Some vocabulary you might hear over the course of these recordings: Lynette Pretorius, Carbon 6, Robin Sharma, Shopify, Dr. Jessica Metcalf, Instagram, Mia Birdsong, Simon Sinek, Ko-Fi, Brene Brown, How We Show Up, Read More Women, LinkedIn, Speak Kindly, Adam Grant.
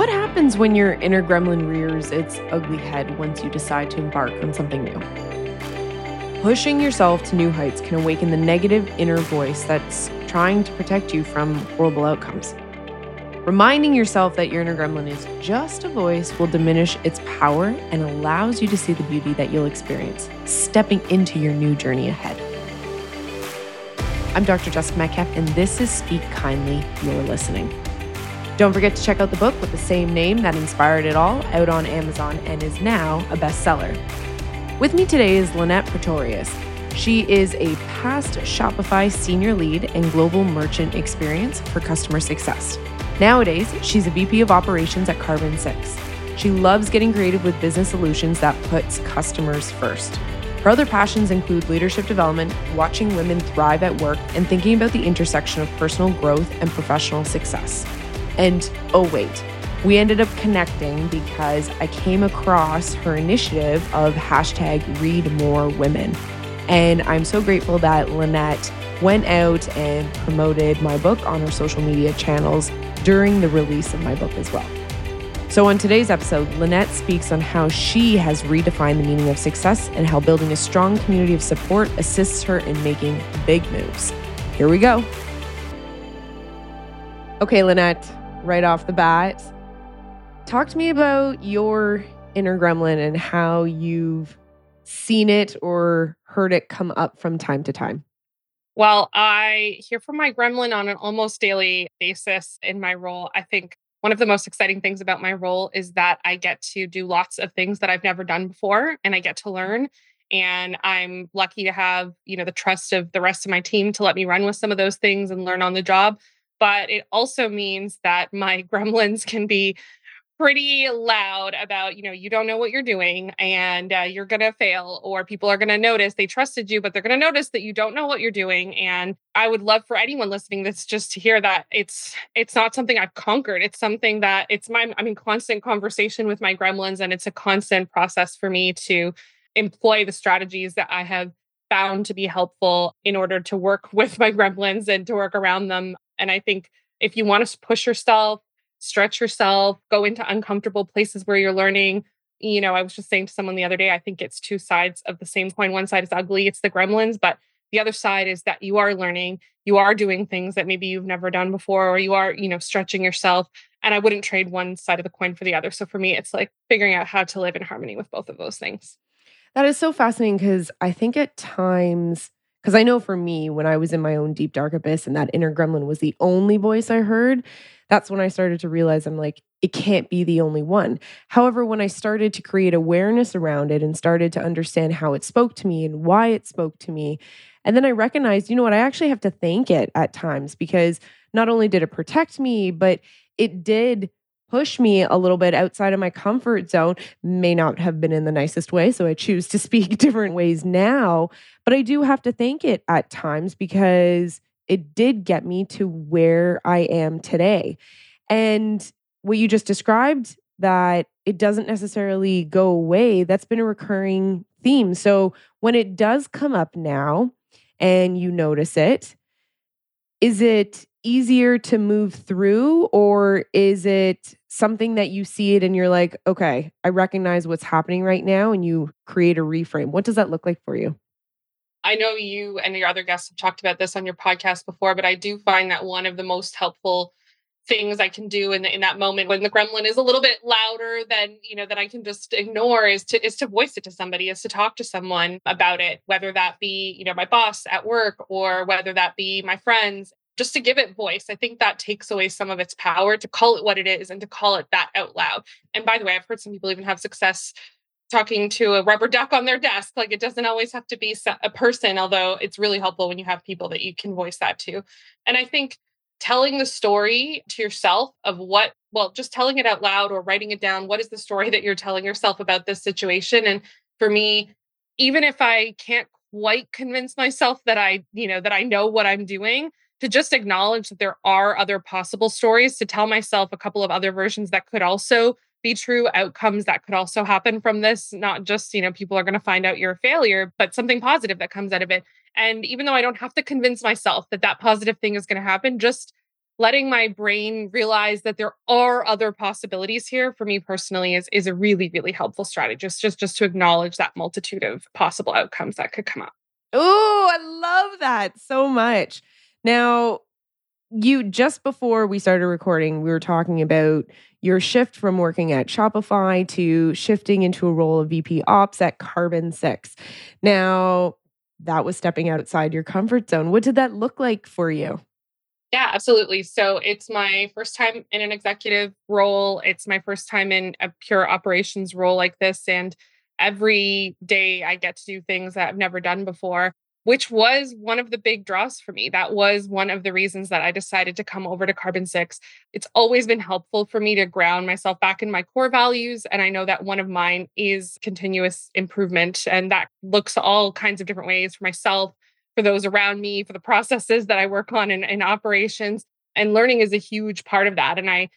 What happens when your inner gremlin rears its ugly head once you decide to embark on something new? Pushing yourself to new heights can awaken the negative inner voice that's trying to protect you from horrible outcomes. Reminding yourself that your inner gremlin is just a voice will diminish its power and allows you to see the beauty that you'll experience stepping into your new journey ahead. I'm Dr. Jessica Metcalf, and this is Speak Kindly, You're Listening. Don't forget to check out the book with the same name that inspired it all, out on Amazon and is now a bestseller. With me today is Lynette Pretorius. She is a past Shopify senior lead and global merchant experience for customer success. Nowadays, she's a VP of operations at Carbon 6. She loves getting creative with business solutions that puts customers first. Her other passions include leadership development, watching women thrive at work, and thinking about the intersection of personal growth and professional success. And oh wait, we ended up connecting because I came across her initiative of #ReadMoreWomen. And I'm so grateful that Lynette went out and promoted my book on her social media channels during the release of my book as well. So on today's episode, Lynette speaks on how she has redefined the meaning of success and how building a strong community of support assists her in making big moves. Here we go. Okay, Lynette, right off the bat, talk to me about your inner gremlin and how you've seen it or heard it come up from time to time. Well, I hear from my gremlin on an almost daily basis in my role. I think one of the most exciting things about my role is that I get to do lots of things that I've never done before, and I get to learn. And I'm lucky to have, the trust of the rest of my team to let me run with some of those things and learn on the job. But it also means that my gremlins can be pretty loud about, you don't know what you're doing and you're going to fail, or people are going to notice they trusted you, but they're going to notice that you don't know what you're doing. And I would love for anyone listening that's just to hear that it's not something I've conquered. It's something that I'm in constant conversation with my gremlins, and it's a constant process for me to employ the strategies that I have found to be helpful in order to work with my gremlins and to work around them. And I think if you want to push yourself, stretch yourself, go into uncomfortable places where you're learning. I was just saying to someone the other day, I think it's two sides of the same coin. One side is ugly, it's the gremlins, but the other side is that you are learning, you are doing things that maybe you've never done before, or you are, stretching yourself. And I wouldn't trade one side of the coin for the other. So for me, it's like figuring out how to live in harmony with both of those things. That is so fascinating because I think at times, because I know for me, when I was in my own deep, dark abyss and that inner gremlin was the only voice I heard, that's when I started to realize I'm like, it can't be the only one. However, when I started to create awareness around it and started to understand how it spoke to me and why it spoke to me, and then I recognized, I actually have to thank it at times because not only did it protect me, but it did push me a little bit outside of my comfort zone. May not have been in the nicest way, so I choose to speak different ways now. But I do have to thank it at times because it did get me to where I am today. And what you just described, that it doesn't necessarily go away, that's been a recurring theme. So when it does come up now and you notice it, is it easier to move through, or is it something that you see it and you're like, okay, I recognize what's happening right now, and you create a reframe? What does that look like for you? I know you and your other guests have talked about this on your podcast before, but I do find that one of the most helpful things I can do in that moment when the gremlin is a little bit louder than, that I can just ignore is to voice it to somebody, is to talk to someone about it, whether that be, my boss at work or whether that be my friends. Just to give it voice, I think that takes away some of its power, to call it what it is and to call it that out loud. And by the way, I've heard some people even have success talking to a rubber duck on their desk. Like, it doesn't always have to be a person, although it's really helpful when you have people that you can voice that to. And I think telling the story to yourself of just telling it out loud or writing it down, what is the story that you're telling yourself about this situation? And for me, even if I can't quite convince myself that I know what I'm doing, to just acknowledge that there are other possible stories, to tell myself a couple of other versions that could also be true, outcomes that could also happen from this, not just, people are going to find out you're a failure, but something positive that comes out of it. And even though I don't have to convince myself that that positive thing is going to happen, just letting my brain realize that there are other possibilities here for me personally is a really, really helpful strategy. Just to acknowledge that multitude of possible outcomes that could come up. Oh, I love that so much. Now, you just before we started recording, we were talking about your shift from working at Shopify to shifting into a role of VP Ops at Carbon 6. Now, that was stepping outside your comfort zone. What did that look like for you? Yeah, absolutely. So it's my first time in an executive role. It's my first time in a pure operations role like this. And every day I get to do things that I've never done before, which was one of the big draws for me. That was one of the reasons that I decided to come over to Carbon 6. It's always been helpful for me to ground myself back in my core values. And I know that one of mine is continuous improvement. And that looks all kinds of different ways for myself, for those around me, for the processes that I work on in operations. And learning is a huge part of that. And I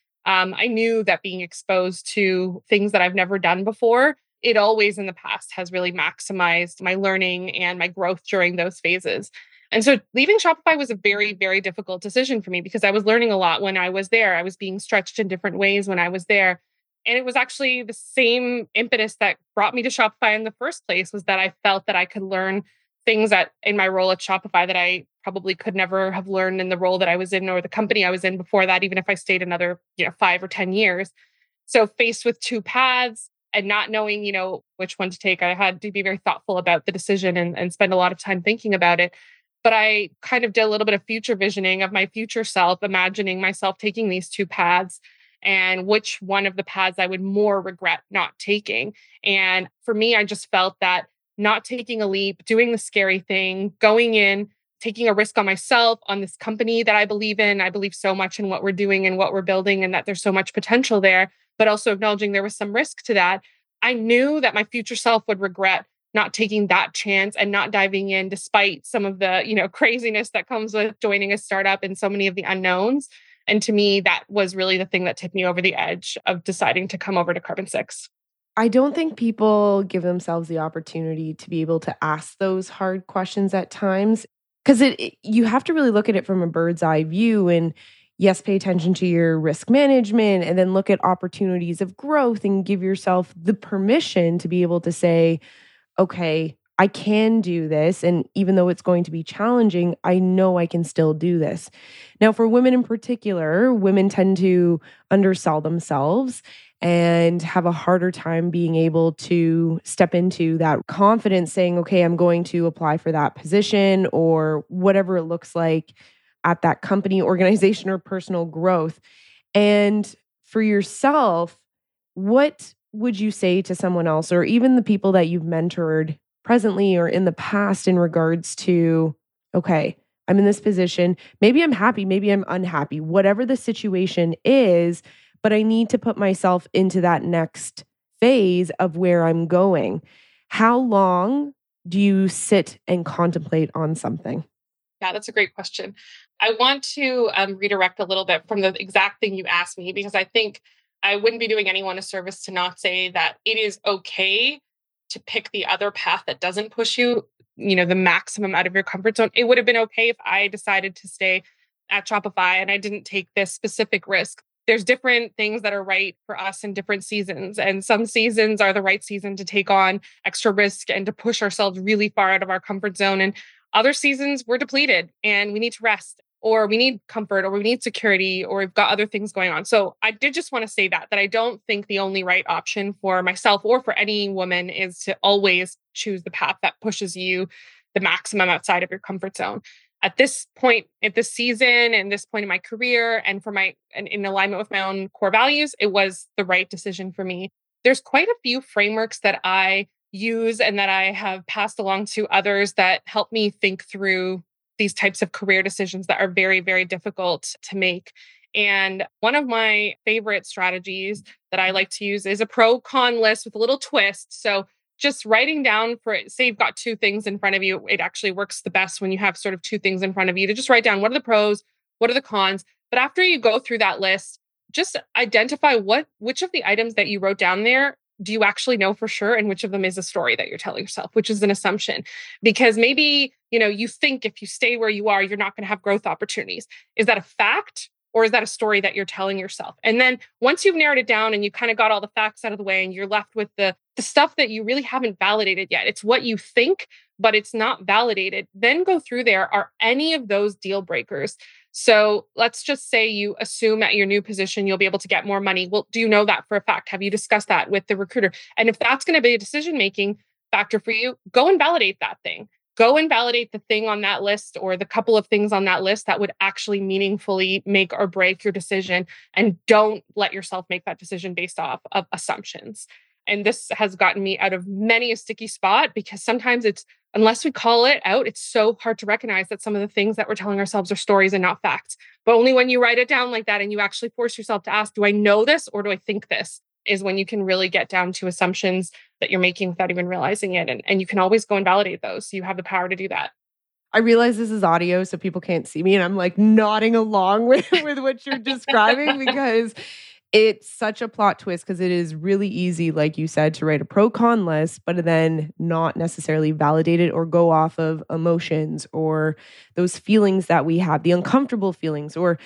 knew that being exposed to things that I've never done before, it always in the past has really maximized my learning and my growth during those phases. And so leaving Shopify was a very, very difficult decision for me because I was learning a lot when I was there. I was being stretched in different ways when I was there. And it was actually the same impetus that brought me to Shopify in the first place, was that I felt that I could learn things that in my role at Shopify that I probably could never have learned in the role that I was in or the company I was in before that, even if I stayed another 5 or 10 years. So faced with two paths, and not knowing, which one to take, I had to be very thoughtful about the decision and spend a lot of time thinking about it. But I kind of did a little bit of future visioning of my future self, imagining myself taking these two paths and which one of the paths I would more regret not taking. And for me, I just felt that not taking a leap, doing the scary thing, going in, taking a risk on myself, on this company that I believe in. I believe so much in what we're doing and what we're building and that there's so much potential there, but also acknowledging there was some risk to that. I knew that my future self would regret not taking that chance and not diving in despite some of the, craziness that comes with joining a startup and so many of the unknowns. And to me, that was really the thing that tipped me over the edge of deciding to come over to Carbon 6. I don't think people give themselves the opportunity to be able to ask those hard questions at times, because you have to really look at it from a bird's eye view and yes, pay attention to your risk management and then look at opportunities of growth and give yourself the permission to be able to say, okay, I can do this. And even though it's going to be challenging, I know I can still do this. Now, for women in particular, women tend to undersell themselves and have a harder time being able to step into that confidence saying, okay, I'm going to apply for that position or whatever it looks like at that company, organization, or personal growth. And for yourself, what would you say to someone else or even the people that you've mentored presently or in the past in regards to, okay, I'm in this position, maybe I'm happy, maybe I'm unhappy, whatever the situation is, but I need to put myself into that next phase of where I'm going. How long do you sit and contemplate on something? Yeah, that's a great question. I want to redirect a little bit from the exact thing you asked me, because I think I wouldn't be doing anyone a service to not say that it is okay to pick the other path that doesn't push you, the maximum out of your comfort zone. It would have been okay if I decided to stay at Shopify and I didn't take this specific risk. There's different things that are right for us in different seasons. And some seasons are the right season to take on extra risk and to push ourselves really far out of our comfort zone. And other seasons we're depleted and we need to rest, or we need comfort, or we need security, or we've got other things going on. So I did just want to say that I don't think the only right option for myself or for any woman is to always choose the path that pushes you the maximum outside of your comfort zone. At this point, at this season, and this point in my career, and in alignment with my own core values, it was the right decision for me. There's quite a few frameworks that I use and that I have passed along to others that help me think through these types of career decisions that are very, very difficult to make. And one of my favorite strategies that I like to use is a pro-con list with a little twist. So just writing down say you've got two things in front of you, it actually works the best when you have sort of two things in front of you to just write down what are the pros, what are the cons. But after you go through that list, just identify which of the items that you wrote down there do you actually know for sure? And which of them is a story that you're telling yourself, which is an assumption? Because maybe, you think if you stay where you are, you're not going to have growth opportunities. Is that a fact? Or is that a story that you're telling yourself? And then once you've narrowed it down and you kind of got all the facts out of the way and you're left with the stuff that you really haven't validated yet, it's what you think, but it's not validated, then go through there. Are any of those deal breakers? So let's just say you assume at your new position, you'll be able to get more money. Well, do you know that for a fact? Have you discussed that with the recruiter? And if that's going to be a decision-making factor for you, go and validate that thing. Go and validate the thing on that list or the couple of things on that list that would actually meaningfully make or break your decision. And don't let yourself make that decision based off of assumptions. And this has gotten me out of many a sticky spot because sometimes it's, unless we call it out, it's so hard to recognize that some of the things that we're telling ourselves are stories and not facts. But only when you write it down like that and you actually force yourself to ask, do I know this or do I think this? Is when you can really get down to assumptions that you're making without even realizing it. And you can always go and validate those. So you have the power to do that. I realize this is audio, so people can't see me. And I'm like nodding along with what you're describing because it's such a plot twist because it is really easy, like you said, to write a pro-con list, but then not necessarily validate it or go off of emotions or those feelings that we have, the uncomfortable feelings, or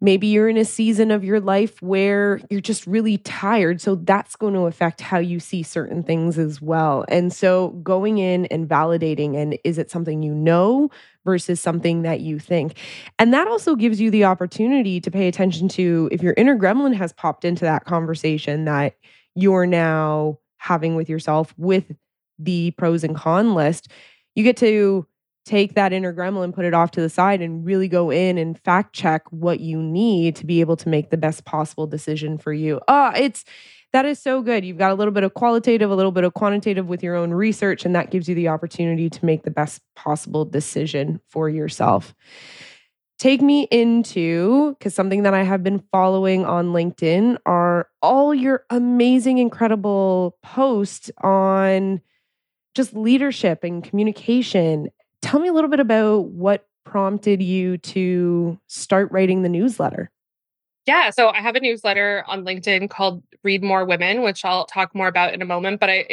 maybe you're in a season of your life where you're just really tired. So that's going to affect how you see certain things as well. And so going in and validating, and is it something you know versus something that you think? And that also gives you the opportunity to pay attention to if your inner gremlin has popped into that conversation that you're now having with yourself with the pros and cons list. You get to take that inner gremlin, put it off to the side and really go in and fact check what you need to be able to make the best possible decision for you. That is so good. You've got a little bit of qualitative, a little bit of quantitative with your own research, and that gives you the opportunity to make the best possible decision for yourself. Take me into, because something that I have been following on LinkedIn are all your amazing, incredible posts on just leadership and communication. Tell me a little bit about what prompted you to start writing the newsletter. Yeah, so I have a newsletter on LinkedIn called Read More Women, which I'll talk more about in a moment. But I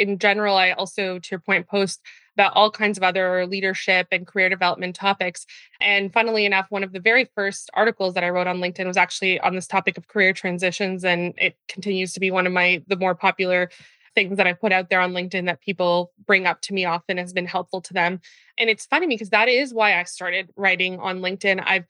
also, to your point, post about all kinds of other leadership and career development topics. And funnily enough, one of the very first articles that I wrote on LinkedIn was actually on this topic of career transitions. And it continues to be one of the more popular things that I put out there on LinkedIn that people bring up to me often has been helpful to them. And it's funny because that is why I started writing on LinkedIn. I've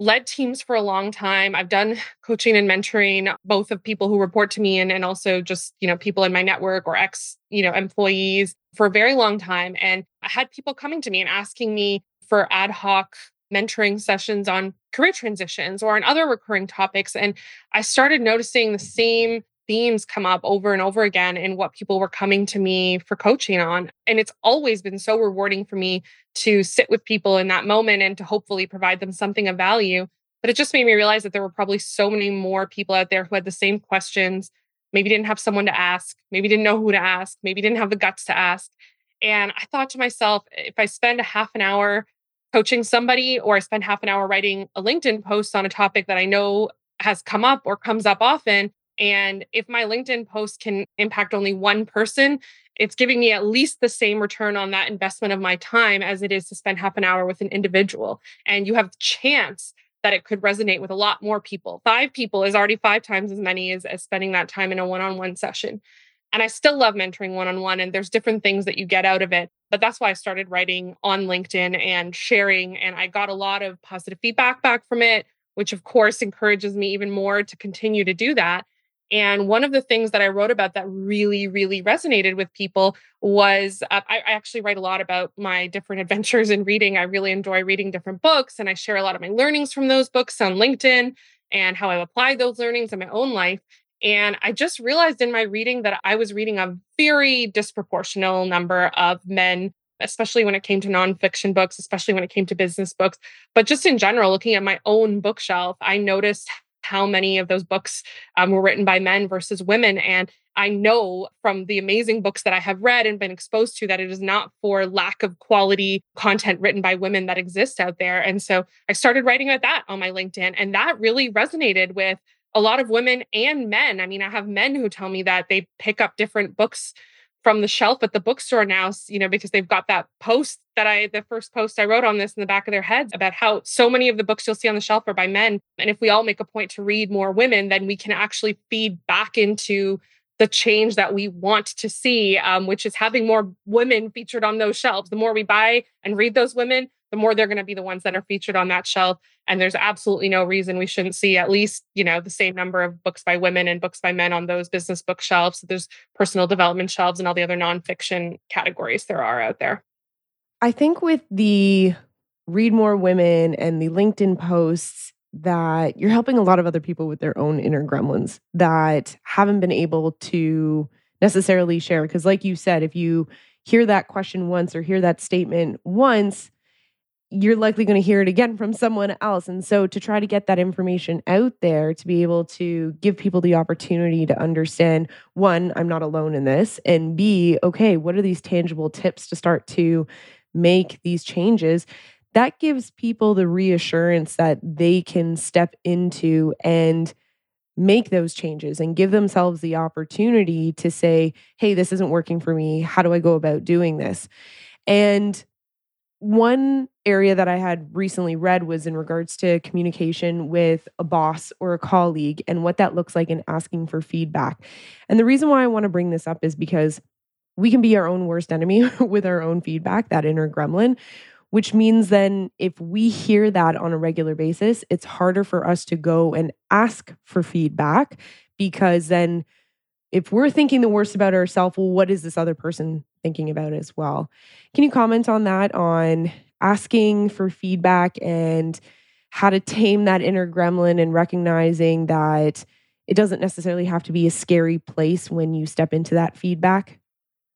led teams for a long time. I've done coaching and mentoring, both of people who report to me and also just, people in my network or ex, employees for a very long time. And I had people coming to me and asking me for ad hoc mentoring sessions on career transitions or on other recurring topics. And I started noticing the same themes come up over and over again in what people were coming to me for coaching on. And it's always been so rewarding for me to sit with people in that moment and to hopefully provide them something of value. But it just made me realize that there were probably so many more people out there who had the same questions, maybe didn't have someone to ask, maybe didn't know who to ask, maybe didn't have the guts to ask. And I thought to myself, if I spend a half an hour coaching somebody or I spend half an hour writing a LinkedIn post on a topic that I know has come up or comes up often, and if my LinkedIn post can impact only one person, it's giving me at least the same return on that investment of my time as it is to spend half an hour with an individual. And you have the chance that it could resonate with a lot more people. 5 people is already 5 times as many as spending that time in a one-on-one session. And I still love mentoring one-on-one, and there's different things that you get out of it. But that's why I started writing on LinkedIn and sharing. And I got a lot of positive feedback back from it, which of course encourages me even more to continue to do that. And one of the things that I wrote about that really, really resonated with people was I actually write a lot about my different adventures in reading. I really enjoy reading different books, and I share a lot of my learnings from those books on LinkedIn and how I've applied those learnings in my own life. And I just realized in my reading that I was reading a very disproportional number of men, especially when it came to nonfiction books, especially when it came to business books. But just in general, looking at my own bookshelf, I noticed how many of those books were written by men versus women. And I know from the amazing books that I have read and been exposed to that it is not for lack of quality content written by women that exists out there. And so I started writing about that on my LinkedIn. And that really resonated with a lot of women and men. I mean, I have men who tell me that they pick up different books from the shelf at the bookstore now, you know, because they've got that post that the first post I wrote on this in the back of their heads about how so many of the books you'll see on the shelf are by men. And if we all make a point to read more women, then we can actually feed back into the change that we want to see, which is having more women featured on those shelves. The more we buy and read those women, the more they're going to be the ones that are featured on that shelf. And there's absolutely no reason we shouldn't see at least, you know, the same number of books by women and books by men on those business bookshelves. So there's personal development shelves and all the other nonfiction categories there are out there. I think with the Read More Women and the LinkedIn posts, that you're helping a lot of other people with their own inner gremlins that haven't been able to necessarily share. Because like you said, if you hear that question once or hear that statement once, you're likely going to hear it again from someone else. And so to try to get that information out there, to be able to give people the opportunity to understand, one, I'm not alone in this, and B, okay, what are these tangible tips to start to make these changes? That gives people the reassurance that they can step into and make those changes and give themselves the opportunity to say, hey, this isn't working for me. How do I go about doing this? And one area that I had recently read was in regards to communication with a boss or a colleague and what that looks like in asking for feedback. And the reason why I want to bring this up is because we can be our own worst enemy with our own feedback, that inner gremlin. Which means then if we hear that on a regular basis, it's harder for us to go and ask for feedback, because then if we're thinking the worst about ourselves, well, what is this other person thinking about as well? Can you comment on that, on asking for feedback and how to tame that inner gremlin and recognizing that it doesn't necessarily have to be a scary place when you step into that feedback?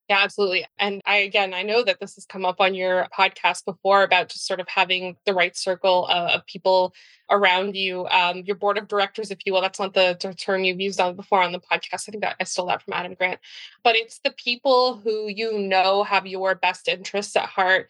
Yeah, absolutely. And I know that this has come up on your podcast before about just sort of having the right circle of people around you, your board of directors, if you will. That's not the term you've used on before on the podcast. I think that I stole that from Adam Grant. But it's the people who you know have your best interests at heart,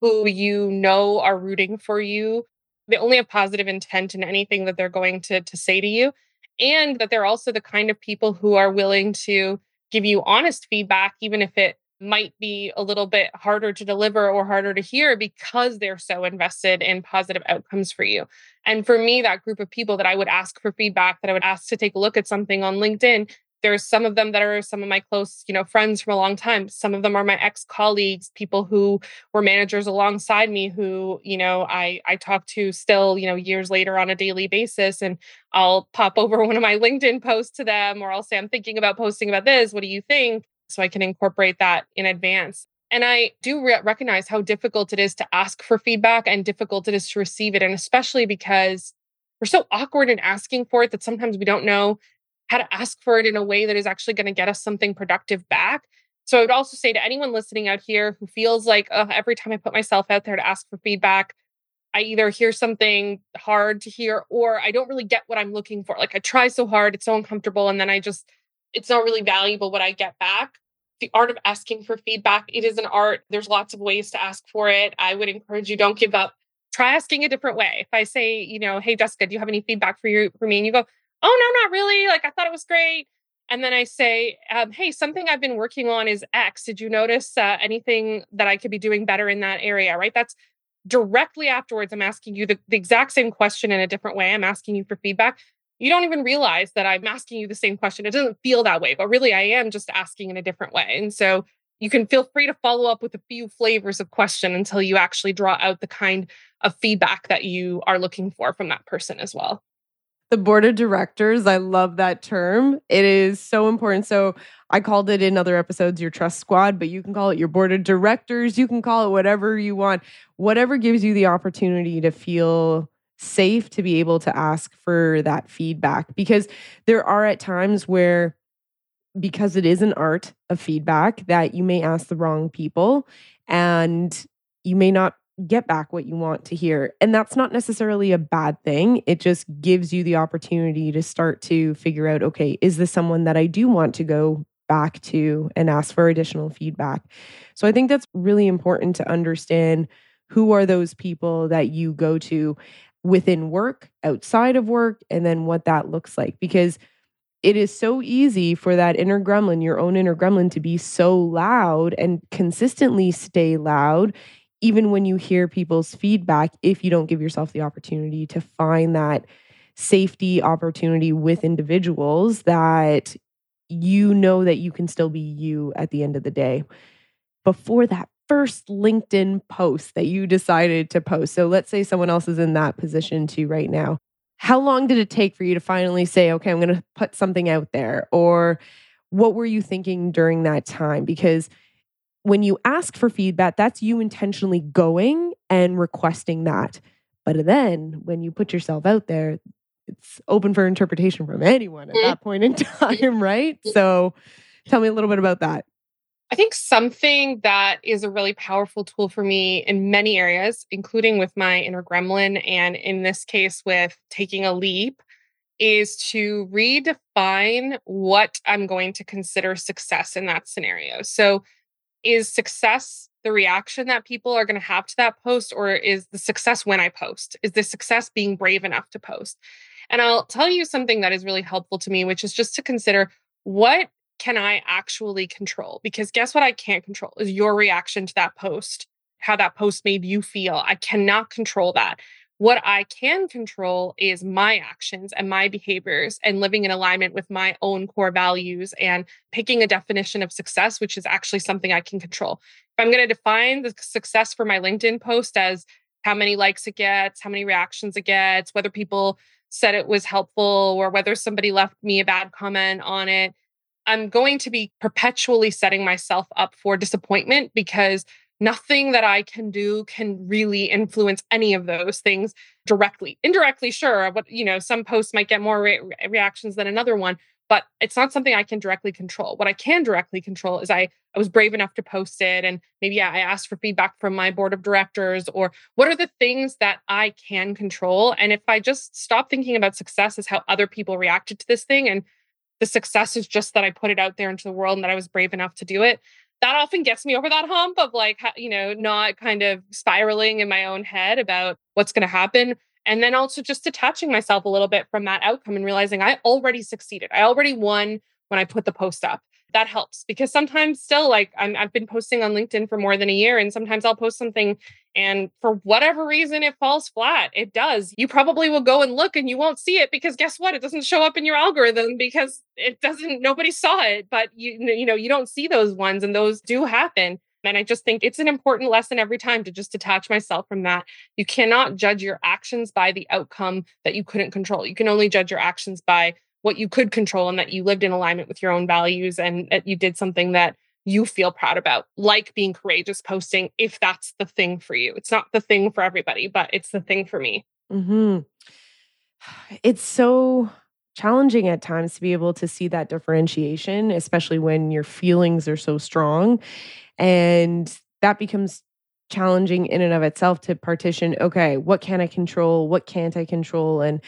who you know are rooting for you. They only have positive intent in anything that they're going to say to you. And that they're also the kind of people who are willing to give you honest feedback, even if it might be a little bit harder to deliver or harder to hear, because they're so invested in positive outcomes for you. And for me, that group of people that I would ask for feedback, that I would ask to take a look at something on LinkedIn, there's some of them that are some of my close, friends from a long time. Some of them are my ex-colleagues, people who were managers alongside me, who, I talk to still, years later on a daily basis. And I'll pop over one of my LinkedIn posts to them, or I'll say, I'm thinking about posting about this. What do you think? So I can incorporate that in advance. And I do recognize how difficult it is to ask for feedback and difficult it is to receive it. And especially because we're so awkward in asking for it that sometimes we don't know how to ask for it in a way that is actually going to get us something productive back. So I would also say to anyone listening out here who feels like, every time I put myself out there to ask for feedback, I either hear something hard to hear, or I don't really get what I'm looking for. Like, I try so hard, it's so uncomfortable, and then it's not really valuable what I get back. The art of asking for feedback, it is an art. There's lots of ways to ask for it. I would encourage you, don't give up. Try asking a different way. If I say, hey, Jessica, do you have any feedback for me? And you go, oh, no, not really. Like, I thought it was great. And then I say, hey, something I've been working on is X. Did you notice anything that I could be doing better in that area? Right? That's directly afterwards. I'm asking you the exact same question in a different way. I'm asking you for feedback. You don't even realize that I'm asking you the same question. It doesn't feel that way, but really I am just asking in a different way. And so you can feel free to follow up with a few flavors of question until you actually draw out the kind of feedback that you are looking for from that person as well. The board of directors, I love that term. It is so important. So I called it in other episodes your trust squad, but you can call it your board of directors. You can call it whatever you want. Whatever gives you the opportunity to feel safe to be able to ask for that feedback. Because there are at times where, because it is an art of feedback, that you may ask the wrong people and you may not get back what you want to hear. And that's not necessarily a bad thing. It just gives you the opportunity to start to figure out, okay, is this someone that I do want to go back to and ask for additional feedback? So I think that's really important to understand, who are those people that you go to within work, outside of work, and then what that looks like. Because It is so easy for that inner gremlin, your own inner gremlin, to be so loud and consistently stay loud, even when you hear people's feedback, if you don't give yourself the opportunity to find that safety opportunity with individuals that you know that you can still be you at the end of the day. Before that first LinkedIn post that you decided to post, so let's say someone else is in that position too right now. How long did it take for you to finally say, okay, I'm going to put something out there? Or what were you thinking during that time? Because when you ask for feedback, that's you intentionally going and requesting that. But then when you put yourself out there, it's open for interpretation from anyone at that point in time, right? So tell me a little bit about that. I think something that is a really powerful tool for me in many areas, including with my inner gremlin, and in this case with taking a leap, is to redefine what I'm going to consider success in that scenario. So is success the reaction that people are going to have to that post, or is the success when I post? Is the success being brave enough to post? And I'll tell you something that is really helpful to me, which is just to consider what can I actually control? Because guess what I can't control is your reaction to that post, how that post made you feel. I cannot control that. What I can control is my actions and my behaviors and living in alignment with my own core values and picking a definition of success, which is actually something I can control. If I'm going to define the success for my LinkedIn post as how many likes it gets, how many reactions it gets, whether people said it was helpful or whether somebody left me a bad comment on it, I'm going to be perpetually setting myself up for disappointment, because nothing that I can do can really influence any of those things directly. Indirectly, sure, but some posts might get more reactions than another one, but it's not something I can directly control. What I can directly control is I was brave enough to post it, and maybe I asked for feedback from my board of directors, or what are the things that I can control? And if I just stop thinking about success as how other people reacted to this thing, and the success is just that I put it out there into the world and that I was brave enough to do it, that often gets me over that hump of not kind of spiraling in my own head about what's going to happen. And then also just detaching myself a little bit from that outcome and realizing I already succeeded. I already won when I put the post up. That helps, because sometimes still I've been posting on LinkedIn for more than a year, and sometimes I'll post something and for whatever reason it falls flat. It does. You probably will go and look and you won't see it, because guess what? It doesn't show up in your algorithm because nobody saw it, but you don't see those ones, and those do happen. And I just think it's an important lesson every time to just detach myself from that. You cannot judge your actions by the outcome that you couldn't control. You can only judge your actions by what you could control, and that you lived in alignment with your own values, and that you did something that you feel proud about, like being courageous posting, if that's the thing for you. It's not the thing for everybody, but it's the thing for me. Mm-hmm. It's so challenging at times to be able to see that differentiation, especially when your feelings are so strong. And that becomes challenging in and of itself to partition, okay, what can I control? What can't I control? And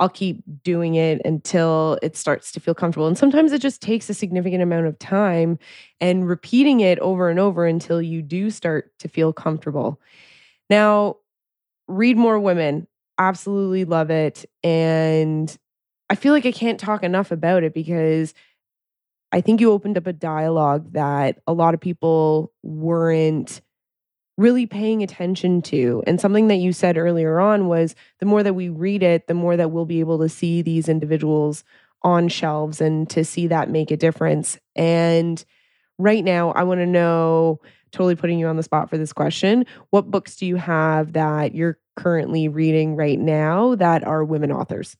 I'll keep doing it until it starts to feel comfortable. And sometimes it just takes a significant amount of time and repeating it over and over until you do start to feel comfortable. Now, Read More Women. Absolutely love it. And I feel like I can't talk enough about it, because I think you opened up a dialogue that a lot of people weren't really paying attention to. And something that you said earlier on was the more that we read it, the more that we'll be able to see these individuals on shelves and to see that make a difference. And right now, I want to know, totally putting you on the spot for this question, what books do you have that you're currently reading right now that are women authors?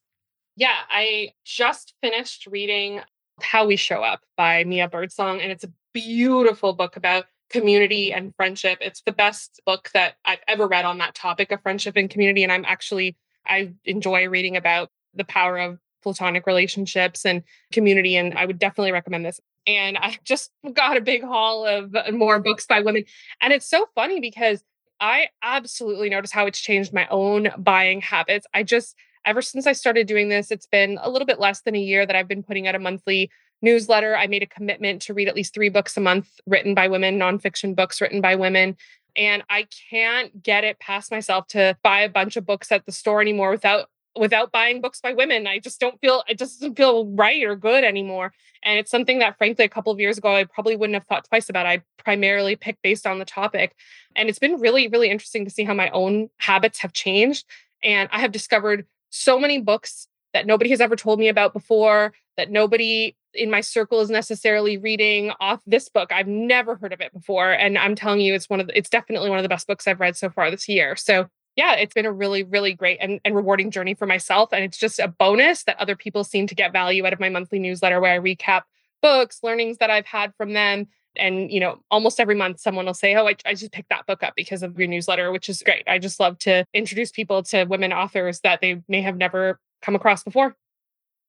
Yeah, I just finished reading How We Show Up by Mia Birdsong, and it's a beautiful book about community and friendship. It's the best book that I've ever read on that topic of friendship and community. And I enjoy reading about the power of platonic relationships and community. And I would definitely recommend this. And I just got a big haul of more books by women. And it's so funny because I absolutely notice how it's changed my own buying habits. Ever since I started doing this, it's been a little bit less than a year that I've been putting out a monthly newsletter. I made a commitment to read at least 3 books a month written by women, nonfiction books written by women. And I can't get it past myself to buy a bunch of books at the store anymore without without buying books by women. It just doesn't feel right or good anymore. And it's something that, frankly, a couple of years ago, I probably wouldn't have thought twice about. I primarily picked based on the topic. And it's been really, really interesting to see how my own habits have changed. And I have discovered so many books that nobody has ever told me about before, that nobody in my circle is necessarily reading off this book. I've never heard of it before. And I'm telling you, it's definitely one of the best books I've read so far this year. So yeah, it's been a really, really great and rewarding journey for myself. And it's just a bonus that other people seem to get value out of my monthly newsletter where I recap books, learnings that I've had from them. And, you know, almost every month someone will say, oh, I just picked that book up because of your newsletter, which is great. I just love to introduce people to women authors that they may have never come across before.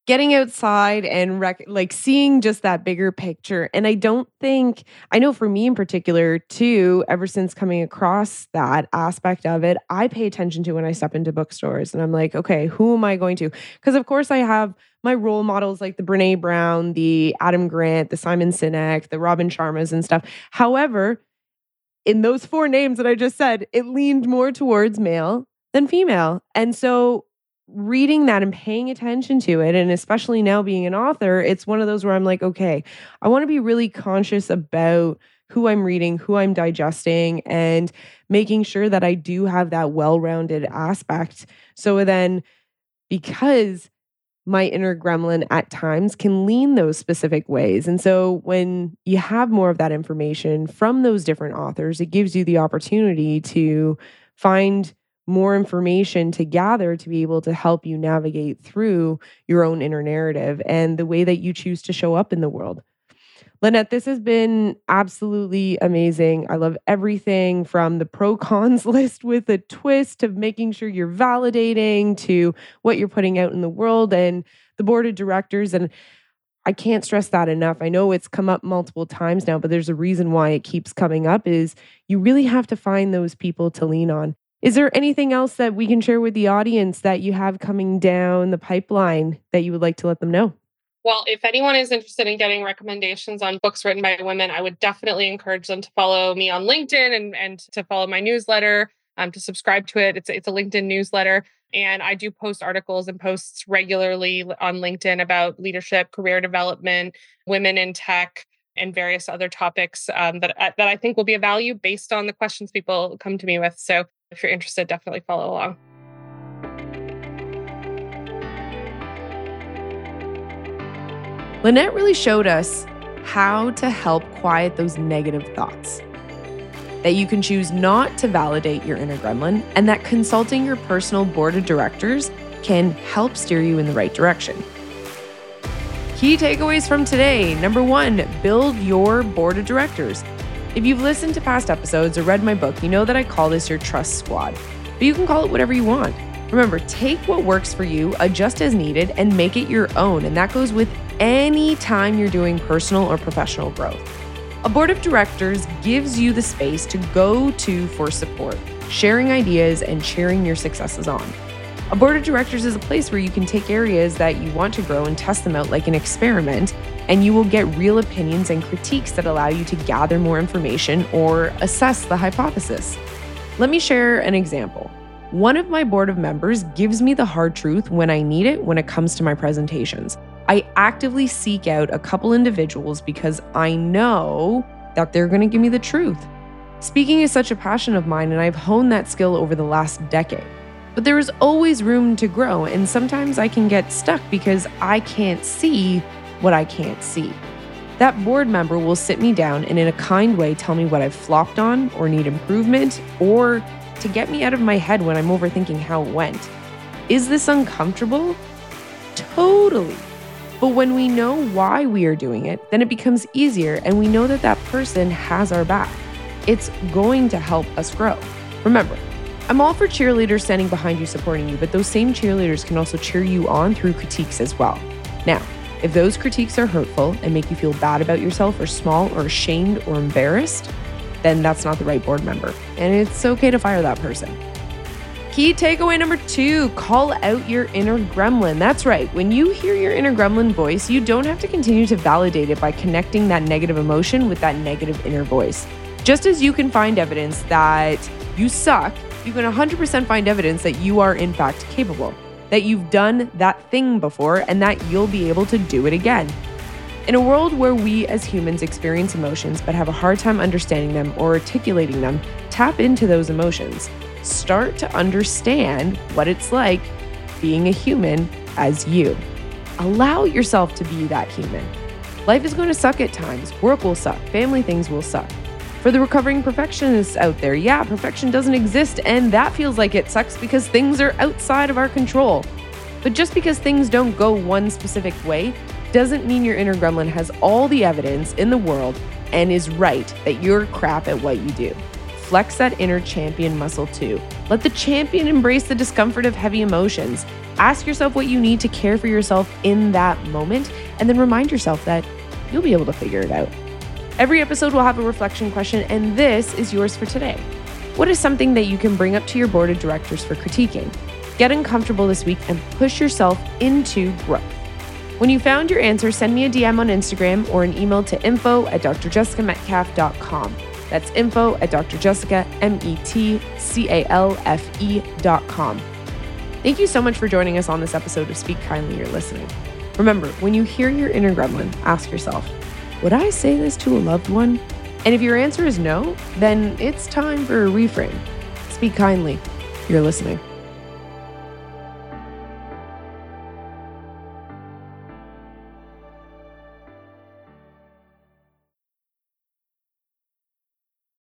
Getting outside and seeing just that bigger picture. And I know for me in particular too, ever since coming across that aspect of it, I pay attention to when I step into bookstores and I'm like, okay, who am I going to? Because of course I have my role models like the Brene Brown, the Adam Grant, the Simon Sinek, the Robin Sharmas and stuff. However, in those four names that I just said, it leaned more towards male than female. And so reading that and paying attention to it, and especially now being an author, it's one of those where I'm like, okay, I want to be really conscious about who I'm reading, who I'm digesting, and making sure that I do have that well-rounded aspect. So then, because my inner gremlin at times can lean those specific ways. And so when you have more of that information from those different authors, it gives you the opportunity to find more information to gather to be able to help you navigate through your own inner narrative and the way that you choose to show up in the world. Lynette, this has been absolutely amazing. I love everything from the pro-cons list with a twist of making sure you're validating to what you're putting out in the world and the board of directors. And I can't stress that enough. I know it's come up multiple times now, but there's a reason why it keeps coming up is you really have to find those people to lean on. Is there anything else that we can share with the audience that you have coming down the pipeline that you would like to let them know? Well, if anyone is interested in getting recommendations on books written by women, I would definitely encourage them to follow me on LinkedIn and to follow my newsletter, to subscribe to it. It's a LinkedIn newsletter. And I do post articles and posts regularly on LinkedIn about leadership, career development, women in tech, and various other topics that I think will be of value based on the questions people come to me with. So if you're interested, definitely follow along. Lynette really showed us how to help quiet those negative thoughts. That you can choose not to validate your inner gremlin, and that consulting your personal board of directors can help steer you in the right direction. Key takeaways from today. Number 1, build your board of directors. If you've listened to past episodes or read my book, you know that I call this your trust squad, but you can call it whatever you want. Remember, take what works for you, adjust as needed, and make it your own. And that goes with any time you're doing personal or professional growth. A board of directors gives you the space to go to for support, sharing ideas and cheering your successes on. A board of directors is a place where you can take areas that you want to grow and test them out like an experiment, and you will get real opinions and critiques that allow you to gather more information or assess the hypothesis. Let me share an example. One of my board of members gives me the hard truth when I need it when it comes to my presentations. I actively seek out a couple individuals because I know that they're going to give me the truth. Speaking is such a passion of mine, and I've honed that skill over the last decade. But there is always room to grow, and sometimes I can get stuck because I can't see what I can't see. That board member will sit me down and in a kind way tell me what I've flopped on or need improvement or to get me out of my head when I'm overthinking how it went. Is this uncomfortable? Totally. But when we know why we are doing it, then it becomes easier and we know that that person has our back. It's going to help us grow. Remember, I'm all for cheerleaders standing behind you, supporting you, but those same cheerleaders can also cheer you on through critiques as well. Now, if those critiques are hurtful and make you feel bad about yourself or small or ashamed or embarrassed, then that's not the right board member. And it's okay to fire that person. Key takeaway number 2, call out your inner gremlin. That's right. When you hear your inner gremlin voice, you don't have to continue to validate it by connecting that negative emotion with that negative inner voice. Just as you can find evidence that you suck, you can 100% find evidence that you are in fact capable. that you've done that thing before and that you'll be able to do it again. In a world where we as humans experience emotions but have a hard time understanding them or articulating them, tap into those emotions. Start to understand what it's like being a human as you. Allow yourself to be that human. Life is going to suck at times. Work will suck. Family things will suck. For the recovering perfectionists out there, yeah, perfection doesn't exist, and that feels like it sucks because things are outside of our control. But just because things don't go one specific way doesn't mean your inner gremlin has all the evidence in the world and is right that you're crap at what you do. Flex that inner champion muscle too. Let the champion embrace the discomfort of heavy emotions. Ask yourself what you need to care for yourself in that moment, and then remind yourself that you'll be able to figure it out. Every episode will have a reflection question, and this is yours for today. What is something that you can bring up to your board of directors for critiquing? Get uncomfortable this week and push yourself into growth. When you found your answer, send me a DM on Instagram or an email to info@drjessicametcalf.com. That's info@drjessicametcalfe.com. Thank you so much for joining us on this episode of Speak Kindly, You're Listening. Remember, when you hear your inner gremlin, ask yourself, would I say this to a loved one? And if your answer is no, then it's time for a reframe. Speak kindly. You're listening.